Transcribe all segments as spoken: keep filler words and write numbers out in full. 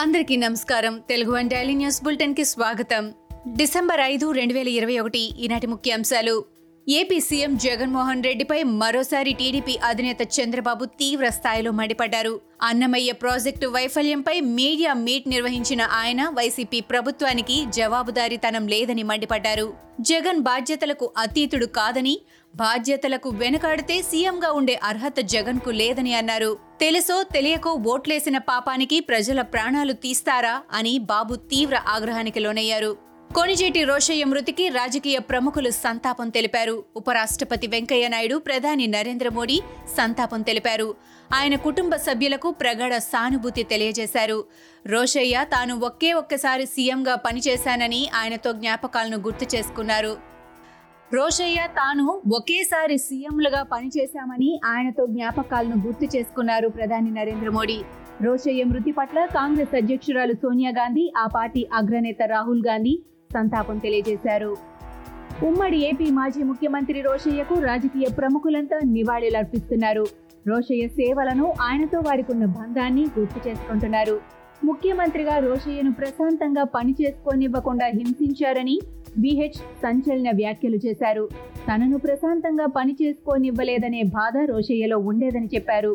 అందరికీ నమస్కారం. Telugu one daily news bulletin కి స్వాగతం. డిసెంబర్ ఐదు రెండు వేల ఇరవై ఒకటి ఈనాటి ముఖ్యాంశాలు. ఏపీ సీఎం జగన్మోహన్ రెడ్డిపై మరోసారి టీడీపీ అధినేత చంద్రబాబు తీవ్ర స్థాయిలో మండిపడ్డారు. అన్నమయ్య ప్రాజెక్టు వైఫల్యంపై మీడియా మీట్ నిర్వహించిన ఆయన వైసీపీ ప్రభుత్వానికి జవాబుదారీతనం లేదని మండిపడ్డారు. జగన్ బాధ్యతలకు అతీతుడు కాదని, బాధ్యతలకు వెనకాడితే సీఎంగా ఉండే అర్హత జగన్కు లేదని అన్నారు. తెలుసో తెలియకో ఓట్లేసిన పాపానికి ప్రజల ప్రాణాలు తీస్తారా అని బాబు తీవ్ర ఆగ్రహానికి లోనయ్యారు. కోనిజేటి రోశయ్య మృతికి రాజకీయ ప్రముఖులు సంతాపం తెలిపారు. ఉపరాష్ట్రపతి వెంకయ్య నాయుడు, ప్రధాని నరేంద్ర మోడీ సంతాపం తెలిపారు. ఆయన కుటుంబ సభ్యులకు ప్రగాఢ సానుభూతి తెలియజేశారు. రోశయ్య తాను ఒకే ఒక్కసారి సీఎంగా పనిచేశానని ఆయనతో జ్ఞాపకాలను గుర్తు చేసుకున్నారు. రోశయ్య తాను ఒకేసారి సీఎంలుగా పనిచేశామని ఆయనతో జ్ఞాపకాలను గుర్తు చేసుకున్నారు ప్రధాని నరేంద్ర మోడీ. రోశయ్య మృతి పట్ల కాంగ్రెస్ అధ్యక్షురాలు సోనియా గాంధీ, ఆ పార్టీ అగ్రనేత రాహుల్ గాంధీ సంతాపం తెలియజేశారు. ఉమ్మడి ఏపీ మాజీ ముఖ్యమంత్రి రోశయ్యకు రాజకీయ ప్రముఖులంతా నివాళులర్పిస్తున్నారు. రోశయ్య సేవలను, ఆయనతో వారికున్న బంధాన్ని గుర్తు చేసుకుంటున్నారు. ముఖ్యమంత్రిగా రోశయ్యను ప్రశాంతంగా పనిచేసుకోనివ్వకుండా హింసించారని బీహెచ్ సంచలన వ్యాఖ్యలు చేశారు. తనను ప్రశాంతంగా పనిచేసుకోనివ్వలేదనే బాధ రోశయ్యలో ఉండేదని చెప్పారు.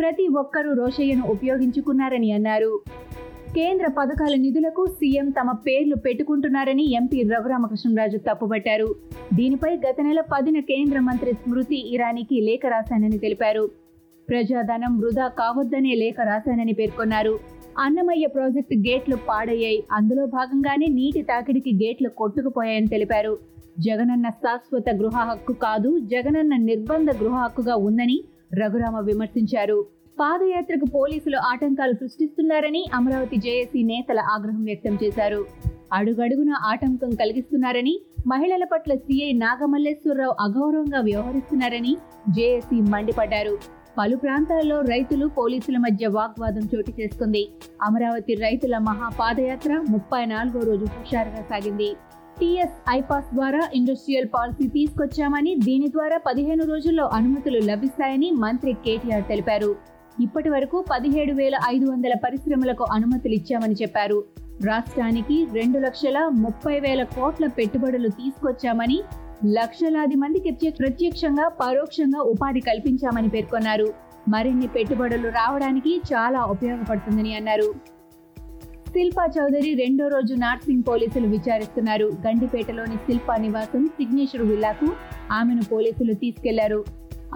ప్రతి ఒక్కరూ రోశయ్యను ఉపయోగించుకున్నారని అన్నారు. కేంద్ర పథకాల నిధులకు సీఎం తమ పేర్లు పెట్టుకుంటున్నారని ఎంపీ రఘురామకృష్ణరాజు తప్పుబట్టారు. దీనిపై గత నెల పదిన కేంద్ర మంత్రి స్మృతి ఇరానీకి లేఖ రాశానని తెలిపారు. ప్రజాధనం వృధా కావద్దనే లేఖ రాశానని పేర్కొన్నారు. అన్నమయ్య ప్రాజెక్టు గేట్లు పాడయ్యాయి, అందులో భాగంగానే నీటి తాకిడికి గేట్లు కొట్టుకుపోయాయని తెలిపారు. జగనన్న శాశ్వత గృహ హక్కు కాదు, జగనన్న నిర్బంధ గృహ హక్కుగా ఉందని రఘురామ విమర్శించారు. పాదయాత్రకు పోలీసులు ఆటంకాలు సృష్టిస్తున్నారని అమరావతి జేఏసీ నేతల ఆగ్రహం వ్యక్తం చేశారు. అడుగడుగునా ఆటంకం కలిగిస్తున్నారని, మహిళల పట్ల సీఐ నాగమల్లేశ్వరరావు అగౌరవంగా వ్యవహరిస్తున్నారని జేఏసీ మండిపడ్డారు. పలు ప్రాంతాల్లో రైతులు, పోలీసుల మధ్య వాగ్వాదం చోటు చేసుకుంది. అమరావతి రైతుల మహాపాదయాత్ర ముప్పై నాలుగో రోజు హుషారుగా సాగింది. టీఎస్ ఐపాస్ ద్వారా ఇండస్ట్రియల్ పాలసీ తీసుకొచ్చామని, దీని ద్వారా పదిహేను రోజుల్లో అనుమతులు లభిస్తాయని మంత్రి కేటీఆర్ తెలిపారు. ఇప్పటి వరకు పదిహేడు వేల ఐదు వందల పరిశ్రమలకు అనుమతులు ఇచ్చామని చెప్పారు. రాష్ట్రానికి రెండు లక్షల ముప్పై వేల కోట్ల పెట్టుబడులు తీసుకొచ్చామని, లక్షలాది మందికి ప్రత్యక్షంగా పరోక్షంగా ఉపాధి కల్పించామని పేర్కొన్నారు. మరిన్ని పెట్టుబడులు రావడానికి చాలా ఉపయోగపడుతుందని అన్నారు. శిల్పా చౌదరి రెండో రోజు నార్సింగ్ పోలీసులు విచారిస్తున్నారు. గండిపేటలోని శిల్పా నివాసం సిగ్నేచర్ విల్లాకు ఆమెను పోలీసులు తీసుకెళ్లారు.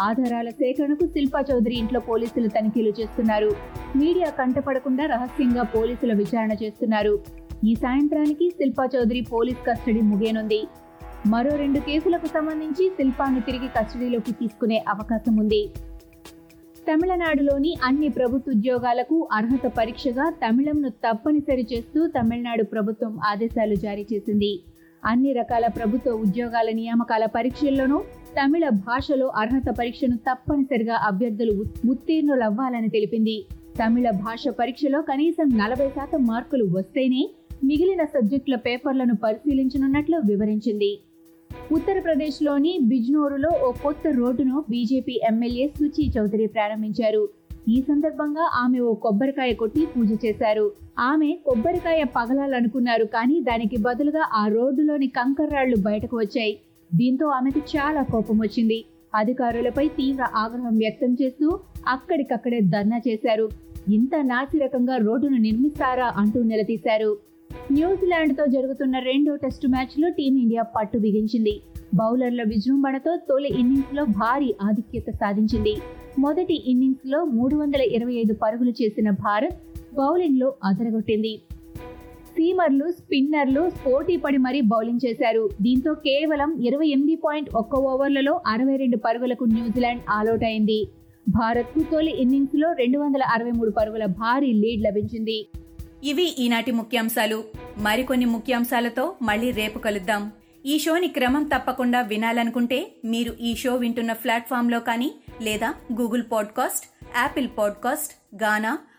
ఆధారాల సేకరణకు శిల్పా చౌదరి ఇంట్లో పోలీసులు తనిఖీలు చేస్తున్నారు. మీడియా కంటపడకుండా రహస్యంగా పోలీసులు విచారణ చేస్తున్నారు. ఈ సాయంత్రానికి శిల్పా చౌదరి పోలీస్ కస్టడీ ముగియనుంది. మరో రెండు కేసులకు సంబంధించి శిల్పాను తిరిగి కస్టడీలోకి తీసుకునే అవకాశం ఉంది. తమిళనాడులోని అన్ని ప్రభుత్వ ఉద్యోగాలకు అర్హత పరీక్షగా తమిళంను తప్పనిసరి చేస్తూ తమిళనాడు ప్రభుత్వం ఆదేశాలు జారీ చేసింది. అన్ని రకాల ప్రభుత్వ ఉద్యోగాల నియామకాల పరీక్షల్లోనూ తమిళ భాషలో అర్హత పరీక్షను తప్పనిసరిగా అభ్యర్థులు ఉత్తీర్ణులవ్వాలని తెలిపింది. తమిళ భాష పరీక్షలో కనీసం నలభై శాతం మార్కులు వస్తేనే మిగిలిన సబ్జెక్టుల పేపర్లను పరిశీలించనున్నట్లు వివరించింది. ఉత్తరప్రదేశ్లోని బిజ్నోరులో ఓ కొత్త రోడ్డును బీజేపీ ఎమ్మెల్యే సుచి చౌదరి ప్రారంభించారు. ఈ సందర్భంగా ఆమె ఓ కొబ్బరికాయ కొట్టి పూజ చేశారు. ఆమె కొబ్బరికాయ పగలాలనుకున్నారు, కానీ దానికి బదులుగా ఆ రోడ్డులోని కంకర్రాళ్లు బయటకు వచ్చాయి. దీంతో ఆమెకు చాలా కోపం వచ్చింది. అధికారులపై తీవ్ర ఆగ్రహం వ్యక్తం చేస్తూ అక్కడికక్కడే ధర్నా చేశారు. ఇంత నాసిరకంగా రోడ్డును నిర్మిస్తారా అంటూ నిలదీశారు. న్యూజిలాండ్తో జరుగుతున్న రెండో టెస్టు మ్యాచ్లో టీమిండియా పట్టు బిగించింది. బౌలర్ల విజృంభణతో తొలి ఇన్నింగ్స్లో భారీ ఆధిక్యత సాధించింది. మొదటి ఇన్నింగ్స్లో మూడు వందల ఇరవై ఐదు పరుగులు చేసిన భారత్ బౌలింగ్లో అదరగొట్టింది. సీమర్లు, స్పిన్నర్లు పోటీ పడి మరీ బౌలింగ్ చేశారు. దీంతో కేవలం ఇరవై ఎనిమిది పాయింట్ ఒక్క ఓవర్లలో అరవై రెండు పరుగులకు న్యూజిలాండ్ ఆలౌట్ అయింది. భారత్కు తొలి ఇన్నింగ్స్లో రెండు వందల అరవై మూడు పరుగుల భారీ లీడ్ లభించింది. ఇవి ఈనాటి ముఖ్యాంశాలు. మరికొన్ని ముఖ్యాంశాలతో మళ్ళీ రేపు కలుద్దాం. ఈ షోని క్రమం తప్పకుండా వినాలనుకుంటే మీరు ఈ షో వింటున్న ప్లాట్ఫామ్లో కానీ, లేదా గూగుల్ పాడ్కాస్ట్, యాపిల్ పాడ్కాస్ట్, గానా